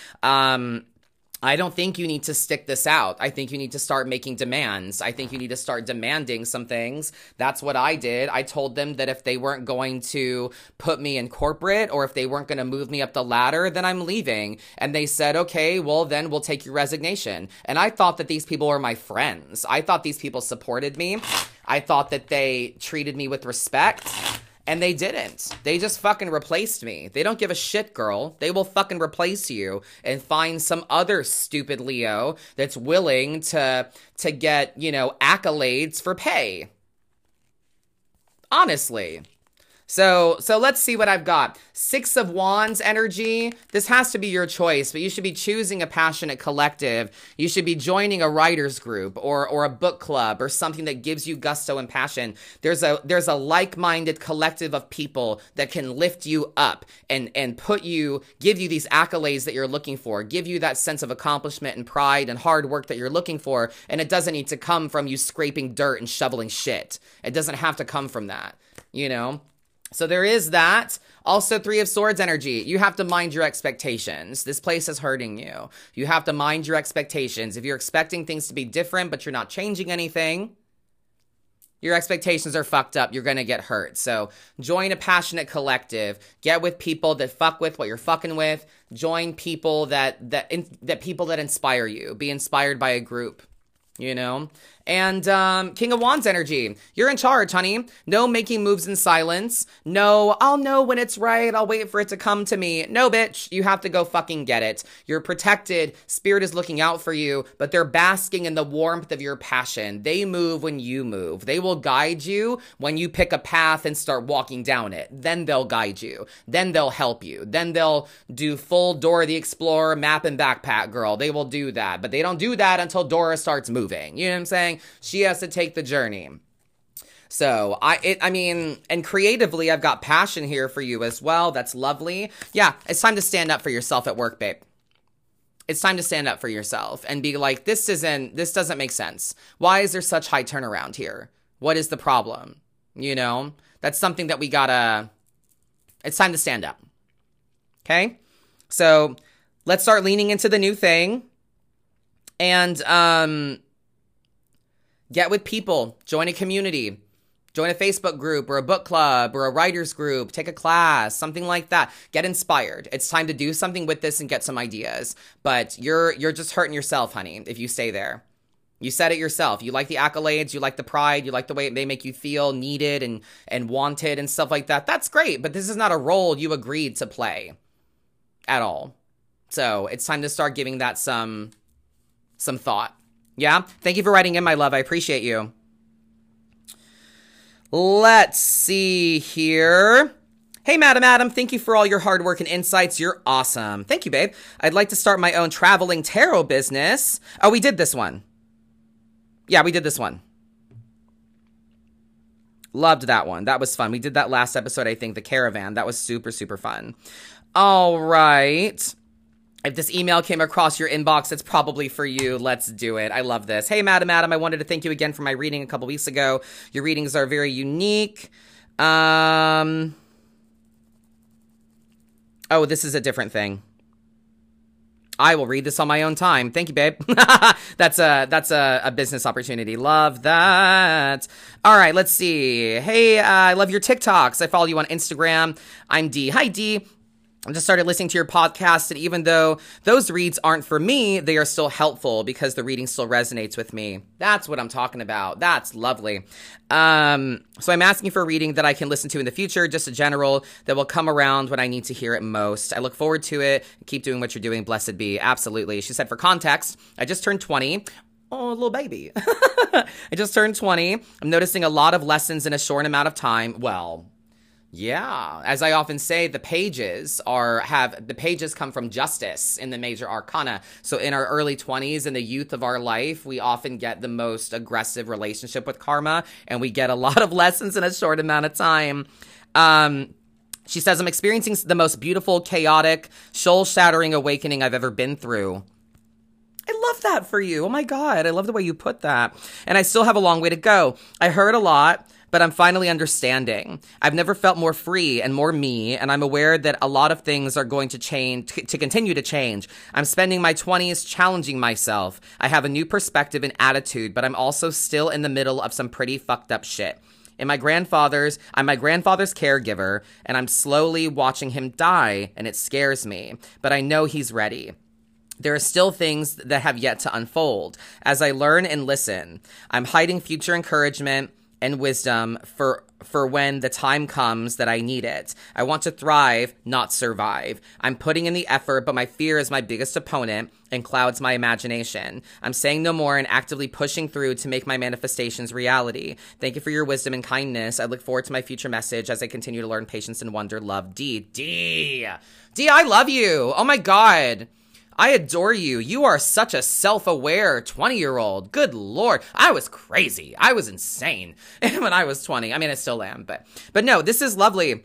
I don't think you need to stick this out. I think you need to start making demands. I think you need to start demanding some things. That's what I did. I told them that if they weren't going to put me in corporate or if they weren't going to move me up the ladder, then I'm leaving. And they said, okay, well, then we'll take your resignation. And I thought that these people were my friends. I thought these people supported me. I thought that they treated me with respect. And they didn't. They just fucking replaced me. They don't give a shit, girl. They will fucking replace you and find some other stupid Leo that's willing to get, you know, accolades for pay. Honestly. So let's see what I've got. 6 of Wands energy. This has to be your choice, but you should be choosing a passionate collective. You should be joining a writer's group or a book club or something that gives you gusto and passion. There's a like-minded collective of people that can lift you up and put you, give you these accolades that you're looking for, give you that sense of accomplishment and pride and hard work that you're looking for. And it doesn't need to come from you scraping dirt and shoveling shit. It doesn't have to come from that, you know? So there is that. Also, 3 of Swords energy. You have to mind your expectations. This place is hurting you. You have to mind your expectations. If you're expecting things to be different, but you're not changing anything, your expectations are fucked up. You're going to get hurt. So join a passionate collective. Get with people that fuck with what you're fucking with. Join people that inspire you. Be inspired by a group. You know? And King of Wands energy. You're in charge, honey. No making moves in silence. No, I'll know when it's right. I'll wait for it to come to me. No, bitch. You have to go fucking get it. You're protected. Spirit is looking out for you, but they're basking in the warmth of your passion. They move when you move. They will guide you when you pick a path and start walking down it. Then they'll guide you. Then they'll help you. Then they'll do full Dora the Explorer map and backpack, girl. They will do that, but they don't do that until Dora starts moving. You know what I'm saying? She has to take the journey. So I mean, and creatively, I've got passion here for you as well. That's lovely. Yeah, it's time to stand up for yourself at work, babe. It's time to stand up for yourself and be like, this doesn't make sense. Why is there such high turnaround here? What is the problem? You know, that's something that it's time to stand up. Okay. So let's start leaning into the new thing and, get with people, join a community, join a Facebook group or a book club or a writer's group, take a class, something like that. Get inspired. It's time to do something with this and get some ideas. But you're just hurting yourself, honey, if you stay there. You said it yourself. You like the accolades, you like the pride, you like the way they make you feel needed and wanted and stuff like that. That's great, but this is not a role you agreed to play at all. So it's time to start giving that some thought. Yeah. Thank you for writing in, my love. I appreciate you. Let's see here. Hey, Madam Adam, thank you for all your hard work and insights. You're awesome. Thank you, babe. I'd like to start my own traveling tarot business. Oh, we did this one. Yeah, we did this one. Loved that one. That was fun. We did that last episode, I think, the caravan. That was super, super fun. All right. If this email came across your inbox, it's probably for you. Let's do it. I love this. Hey, Madam Adam, I wanted to thank you again for my reading a couple weeks ago. Your readings are very unique. Oh, this is a different thing. I will read this on my own time. Thank you, babe. That's a business opportunity. Love that. All right, let's see. Hey, I love your TikToks. I follow you on Instagram. I'm D. Hi, D. I just started listening to your podcast, and even though those reads aren't for me, they are still helpful because the reading still resonates with me. That's what I'm talking about. That's lovely. So I'm asking for a reading that I can listen to in the future, just a general that will come around when I need to hear it most. I look forward to it. Keep doing what you're doing. Blessed be. Absolutely. She said, for context, I just turned 20. Oh, little baby. I just turned 20. I'm noticing a lot of lessons in a short amount of time. Well, yeah, as I often say, the pages come from justice in the major arcana. So in our early 20s, in the youth of our life, we often get the most aggressive relationship with karma, and we get a lot of lessons in a short amount of time. She says, I'm experiencing the most beautiful, chaotic, soul-shattering awakening I've ever been through. I love that for you. Oh my God, I love the way you put that. And I still have a long way to go. I heard a lot, but I'm finally understanding. I've never felt more free and more me, and I'm aware that a lot of things are going to change, to continue to change. I'm spending my 20s challenging myself. I have a new perspective and attitude, but I'm also still in the middle of some pretty fucked up shit. I'm my grandfather's caregiver, and I'm slowly watching him die, and it scares me, but I know he's ready. There are still things that have yet to unfold. As I learn and listen, I'm hiding future encouragement and wisdom for when the time comes that I need it. I want to thrive, not survive. I'm putting in the effort, but my fear is my biggest opponent and clouds my imagination. I'm saying no more and actively pushing through to make my manifestations reality. Thank you for your wisdom and kindness. I look forward to my future message as I continue to learn patience and wonder. Love, D. D, I love you. Oh my God. I adore you. You are such a self-aware 20-year-old. Good Lord. I was crazy. I was insane when I was 20. I mean, I still am, but no, this is lovely.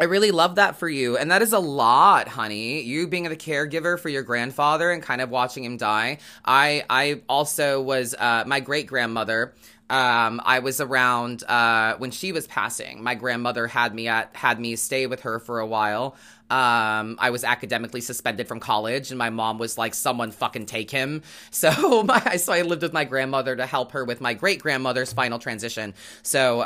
I really love that for you. And that is a lot, honey. You being the caregiver for your grandfather and kind of watching him die. I also was, my great-grandmother, I was around, when she was passing. My grandmother had me stay with her for a while. I was academically suspended from college, and my mom was like, someone fucking take him. So I lived with my grandmother to help her with my great-grandmother's final transition. So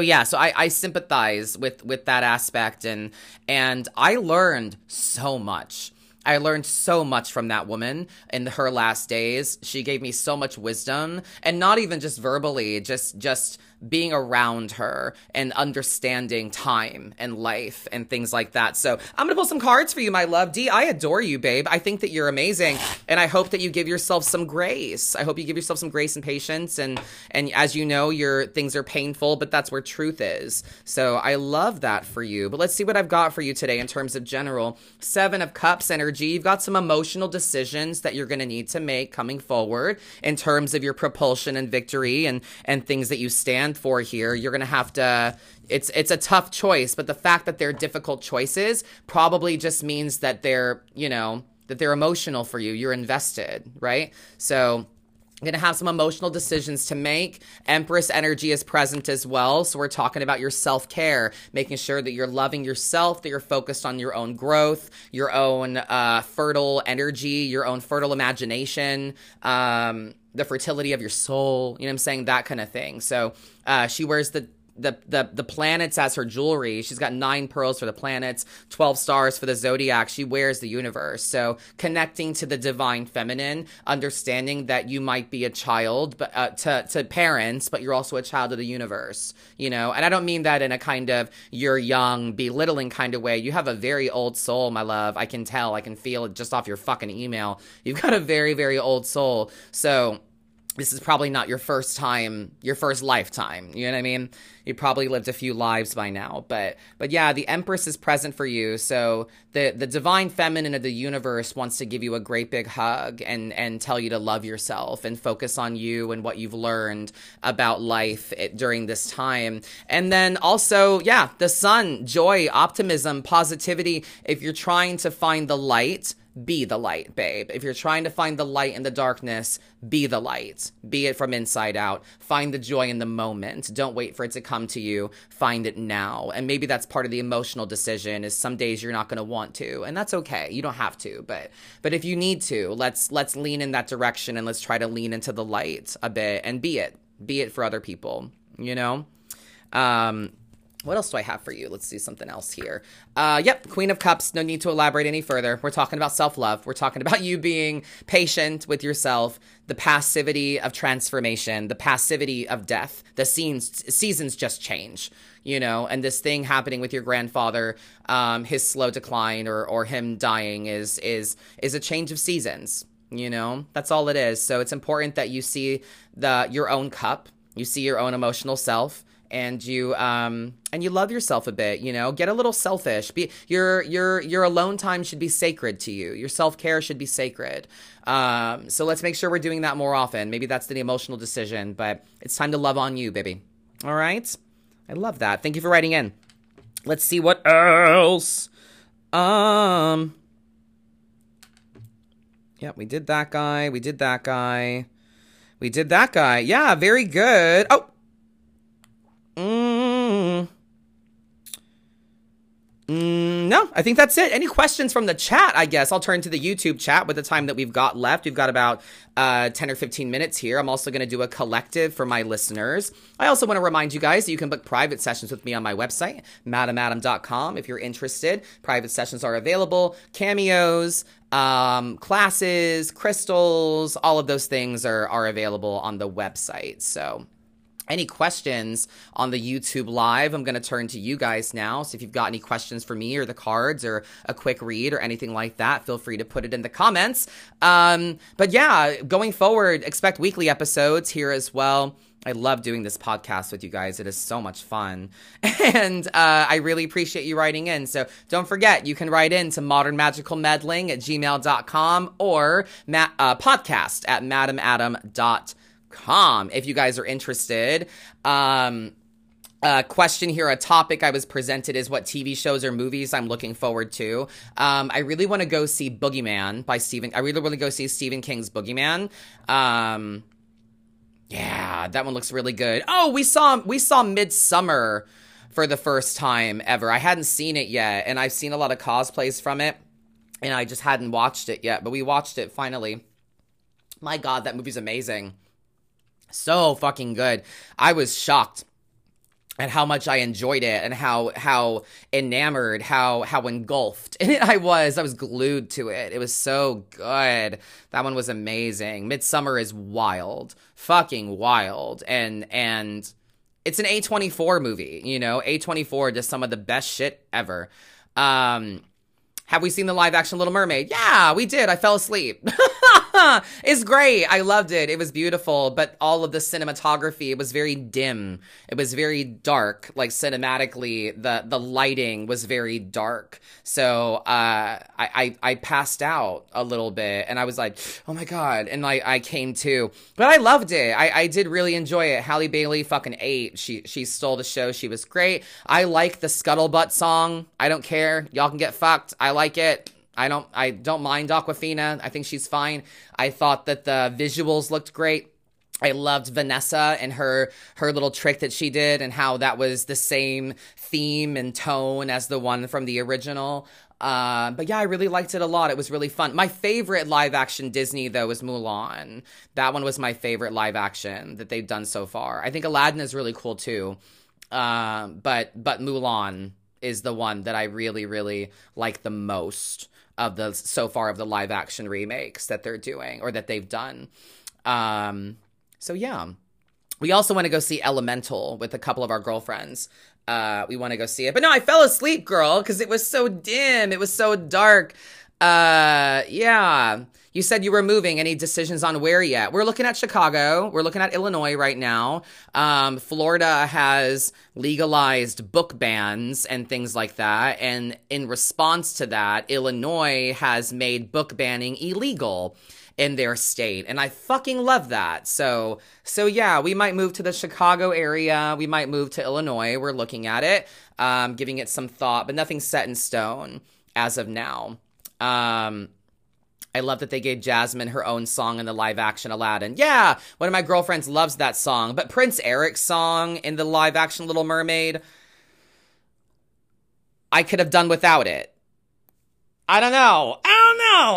yeah, so I sympathize with that aspect, and I learned so much. I learned so much from that woman in her last days. She gave me so much wisdom, and not even just verbally, just being around her and understanding time and life and things like that. So I'm gonna pull some cards for you, my love. D, I adore you, babe. I think that you're amazing, and I hope that you give yourself some grace. I hope you give yourself some grace and patience, and as you know, your things are painful, but that's where truth is. So I love that for you. But let's see what I've got for you today in terms of general. 7 of Cups energy. You've got some emotional decisions that you're gonna need to make coming forward in terms of your propulsion and victory and things that you stand for here. You're gonna have to, it's a tough choice, but the fact that they're difficult choices probably just means that they're, you know, that they're emotional for you. You're invested, right? So I'm gonna have some emotional decisions to make. Empress energy is present as well. So we're talking about your self-care, making sure that you're loving yourself, that you're focused on your own growth, your own fertile energy, your own fertile imagination, the fertility of your soul, you know what I'm saying? That kind of thing. So she wears the planets as her jewelry. She's got 9 pearls for the planets, 12 stars for the zodiac. She wears the universe. So connecting to the divine feminine, understanding that you might be a child but to parents, but you're also a child of the universe, you know? And I don't mean that in a kind of you're young, belittling kind of way. You have a very old soul, my love. I can tell. I can feel it just off your fucking email. You've got a very, very old soul. So this is probably not your first time, your first lifetime. You know what I mean? You probably lived a few lives by now. But yeah, the Empress is present for you. So the divine feminine of the universe wants to give you a great big hug and tell you to love yourself and focus on you and what you've learned about life during this time. And then also, yeah, the sun, joy, optimism, positivity. If you're trying to find the light, be the light, babe. If you're trying to find the light in the darkness, be the light. Be it from inside out. Find the joy in the moment. Don't wait for it to come to you. Find it now. And maybe that's part of the emotional decision, is some days you're not going to want to. And that's okay. You don't have to. But if you need to, let's lean in that direction, and let's try to lean into the light a bit and be it. Be it for other people, you know? What else do I have for you? Let's do something else here. Yep, Queen of Cups. No need to elaborate any further. We're talking about self-love. We're talking about you being patient with yourself, the passivity of transformation, the passivity of death. The seasons just change, you know, and this thing happening with your grandfather, his slow decline or him dying is a change of seasons, you know? That's all it is. So it's important that you see your own cup, you see your own emotional self, and you love yourself a bit, you know. Get a little selfish. Your alone time should be sacred to you. Your self-care should be sacred. So let's make sure we're doing that more often. Maybe that's the emotional decision, but it's time to love on you, baby. All right? I love that. Thank you for writing in. Let's see what else. Yeah, we did that guy. We did that guy. We did that guy. Yeah, very good. Oh. No, I think that's it. Any questions from the chat? I guess I'll turn to the YouTube chat with the time that we've got left. We've got about 10 or 15 minutes here. I'm also going to do a collective for my listeners. I also want to remind you guys that you can book private sessions with me on my website, madamadam.com. If you're interested, private sessions are available. Cameos, classes, crystals, all of those things are available on the website. So any questions on the YouTube live, I'm going to turn to you guys now. So if you've got any questions for me or the cards or a quick read or anything like that, feel free to put it in the comments. But yeah, going forward, expect weekly episodes here as well. I love doing this podcast with you guys. It is so much fun. And I really appreciate you writing in. So don't forget, you can write in to modernmagicalmeddling@gmail.com or podcast@madamadam.com. If you guys are interested. Question here, a topic I was presented is what TV shows or movies I'm looking forward to. I really want to go see Boogeyman by Stephen. I really want to go see Stephen King's Boogeyman. Yeah, that one looks really good. Oh, we saw Midsommar for the first time ever. I hadn't seen it yet, and I've seen a lot of cosplays from it, and I just hadn't watched it yet, but we watched it finally. My God, that movie's amazing. So fucking good. I was shocked at how much I enjoyed it and how enamored, how engulfed in it I was. I was glued to it. It was so good. That one was amazing. Midsommar is wild. Fucking wild. And it's an A24 movie, you know. A24 does some of the best shit ever. Have we seen the live action Little Mermaid? Yeah, we did. I fell asleep. It's great. I loved it. It was beautiful, but all of the cinematography, it was very dim. It was very dark. Like cinematically, the lighting was very dark. So I passed out a little bit, and I was like, oh my God. And I came to, but I loved it. I did really enjoy it. Halle Bailey fucking ate. She stole the show. She was great. I like the Scuttlebutt song. I don't care. Y'all can get fucked. I like it. I don't mind Awkwafina. I think she's fine. I thought that the visuals looked great. I loved Vanessa and her little trick that she did, and how that was the same theme and tone as the one from the original. But yeah, I really liked it a lot. It was really fun. My favorite live action Disney though is Mulan. That one was my favorite live action that they've done so far. I think Aladdin is really cool too. But Mulan is the one that I really, really like the most of the so far of the live action remakes that they're doing or that they've done. So yeah, we also want to go see Elemental with a couple of our girlfriends. We want to go see it, but no, I fell asleep, girl, because it was so dim. It was so dark. Yeah. You said you were moving. Any decisions on where yet? We're looking at Chicago. We're looking at Illinois right now. Florida has legalized book bans and things like that. And in response to that, Illinois has made book banning illegal in their state. And I fucking love that. So yeah, we might move to the Chicago area. We might move to Illinois. We're looking at it, giving it some thought, but nothing's set in stone as of now. I love that they gave Jasmine her own song in the live-action Aladdin. Yeah, one of my girlfriends loves that song. But Prince Eric's song in the live-action Little Mermaid, I could have done without it. I don't know.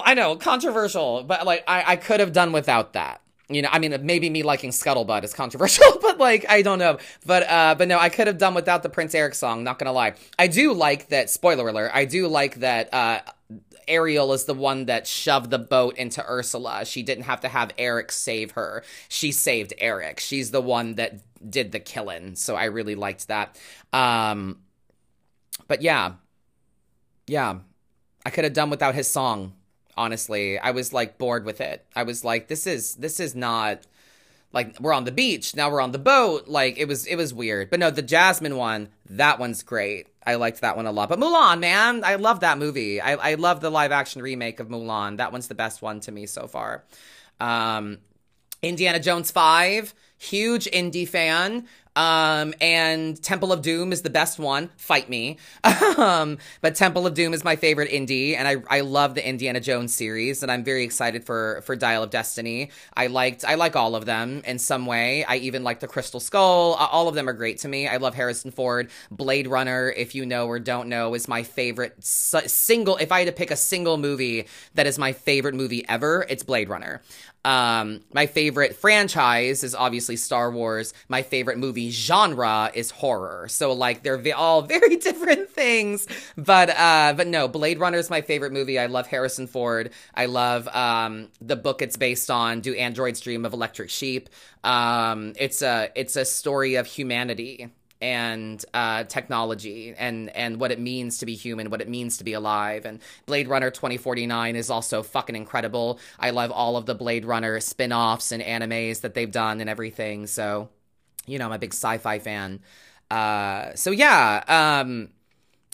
I know, controversial. But, like, I could have done without that. You know, I mean, maybe me liking Scuttlebutt is controversial, but, like, I don't know. But no, I could have done without the Prince Eric song, not gonna lie. I do like that, spoiler alert, I do like that Ariel is the one that shoved the boat into Ursula. She didn't have to have Eric save her. She saved Eric. She's the one that did the killing, so I really liked that. But yeah. Yeah. I could have done without his song. Honestly, I was like bored with it. I was like, this is not like we're on the beach. Now we're on the boat. Like it was weird. But no, the Jasmine one, that one's great. I liked that one a lot. But Mulan, man, I love that movie. I love the live action remake of Mulan. That one's the best one to me so far. Indiana Jones 5, huge indie fan. And Temple of Doom is the best one. Fight me. But Temple of Doom is my favorite indie, and I love the Indiana Jones series, and I'm very excited for Dial of Destiny. I like all of them in some way. I even like the Crystal Skull. All of them are great to me. I love Harrison Ford. Blade Runner, if you know or don't know, is my favorite single. If I had to pick a single movie that is my favorite movie ever, it's Blade Runner. My favorite franchise is obviously Star Wars. My favorite movie genre is horror. So like they're all very different things, but no, Blade Runner is my favorite movie. I love Harrison Ford. I love, the book it's based on, Do Androids Dream of Electric Sheep? It's a story of humanity and technology and what it means to be human, what it means to be alive. And Blade Runner 2049 is also fucking incredible. I love all of the Blade Runner spin-offs and animes that they've done and everything. So, you know, I'm a big sci-fi fan. So yeah,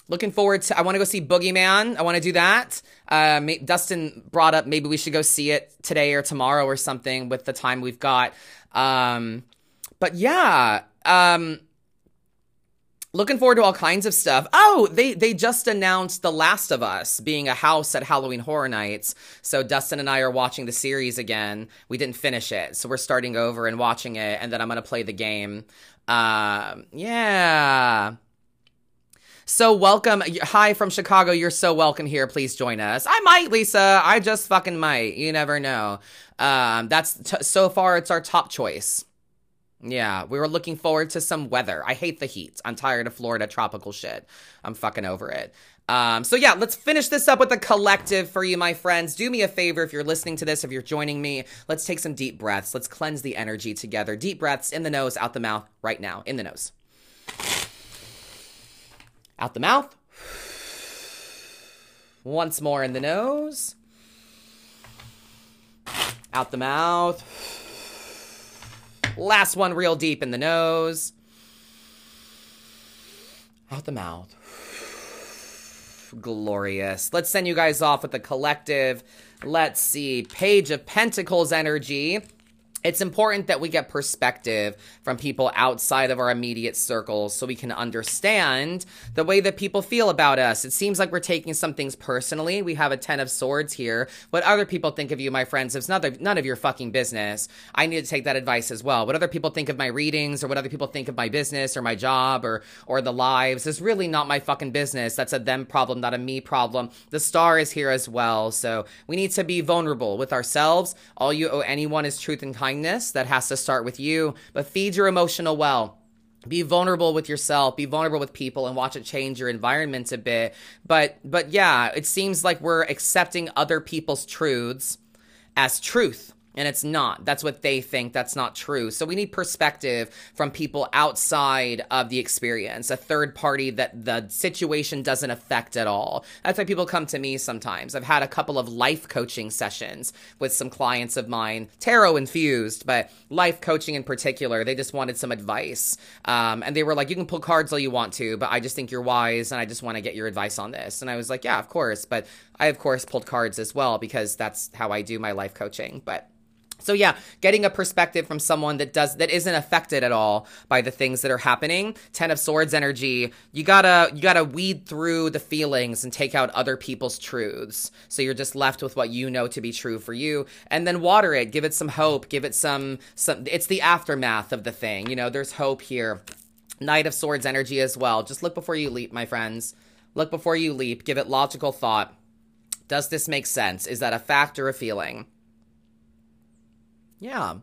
looking forward to, I want to go see Boogeyman. I want to do that. Dustin brought up maybe we should go see it today or tomorrow or something with the time we've got. But yeah, looking forward to all kinds of stuff. Oh, they just announced The Last of Us being a house at Halloween Horror Nights. So Dustin and I are watching the series again. We didn't finish it, so we're starting over and watching it, and then I'm going to play the game. Yeah. So welcome. Hi from Chicago. You're so welcome here. Please join us. I might, Lisa. I just fucking might. You never know. So far, it's our top choice. Yeah, we were looking forward to some weather. I hate the heat. I'm tired of Florida tropical shit. I'm fucking over it. So yeah, let's finish this up with a collective for you, my friends. Do me a favor if you're listening to this, if you're joining me, let's take some deep breaths. Let's cleanse the energy together. Deep breaths in the nose, out the mouth right now. In the nose. Out the mouth. Once more in the nose. Out the mouth. Last one real deep in the nose. Out the mouth. Glorious. Let's send you guys off with the collective. Let's see. Page of Pentacles energy. It's important that we get perspective from people outside of our immediate circles so we can understand the way that people feel about us. It seems like we're taking some things personally. We have a 10 of swords here. What other people think of you, my friends, is none of your fucking business. I need to take that advice as well. What other people think of my readings or what other people think of my business or my job or the lives is really not my fucking business. That's a them problem, not a me problem. The star is here as well. So we need to be vulnerable with ourselves. All you owe anyone is truth and kindness. That has to start with you, but feed your emotional well. Be vulnerable with yourself, be vulnerable with people, and watch it change your environment a bit. But yeah, it seems like we're accepting other people's truths as truth And it's not. That's what they think. That's not true. So we need perspective from people outside of the experience, a third party that the situation doesn't affect at all. That's why people come to me sometimes. I've had a couple of life coaching sessions with some clients of mine, tarot infused, but life coaching in particular. They just wanted some advice. And they were like, you can pull cards all you want to, but I just think you're wise and I just want to get your advice on this. And I was like, yeah, of course. But I, of course, pulled cards as well because that's how I do my life coaching. But so yeah, getting a perspective from someone that isn't affected at all by the things that are happening. Ten of Swords energy. You gotta weed through the feelings and take out other people's truths. So you're just left with what you know to be true for you, and then water it, give it some hope, give it some. It's the aftermath of the thing. You know, there's hope here. Knight of Swords energy as well. Just look before you leap, my friends. Look before you leap. Give it logical thought. Does this make sense? Is that a fact or a feeling? Yeah,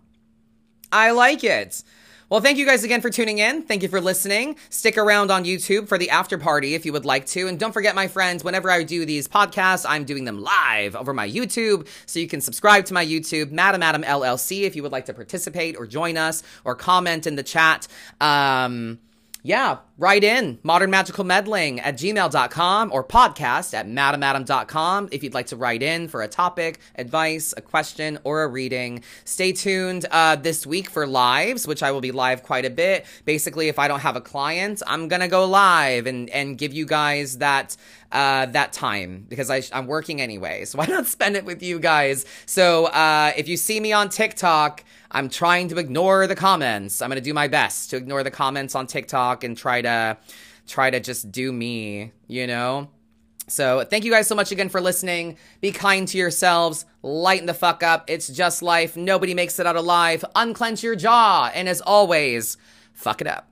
I like it. Well, thank you guys again for tuning in. Thank you for listening. Stick around on YouTube for the after party if you would like to. And don't forget, my friends, whenever I do these podcasts, I'm doing them live over my YouTube. So you can subscribe to my YouTube, Madam Adam LLC, if you would like to participate or join us or comment in the chat. Yeah, write in modernmagicalmeddling@gmail.com or podcast@madamadam.com if you'd like to write in for a topic, advice, a question, or a reading. Stay tuned this week for lives, which I will be live quite a bit. Basically, if I don't have a client, I'm going to go live and give you guys that time because I'm working anyway. So why not spend it with you guys? So if you see me on TikTok, I'm trying to ignore the comments. I'm going to do my best to ignore the comments on TikTok and try to just do me, you know? So thank you guys so much again for listening. Be kind to yourselves. Lighten the fuck up. It's just life. Nobody makes it out alive. Unclench your jaw. And as always, fuck it up.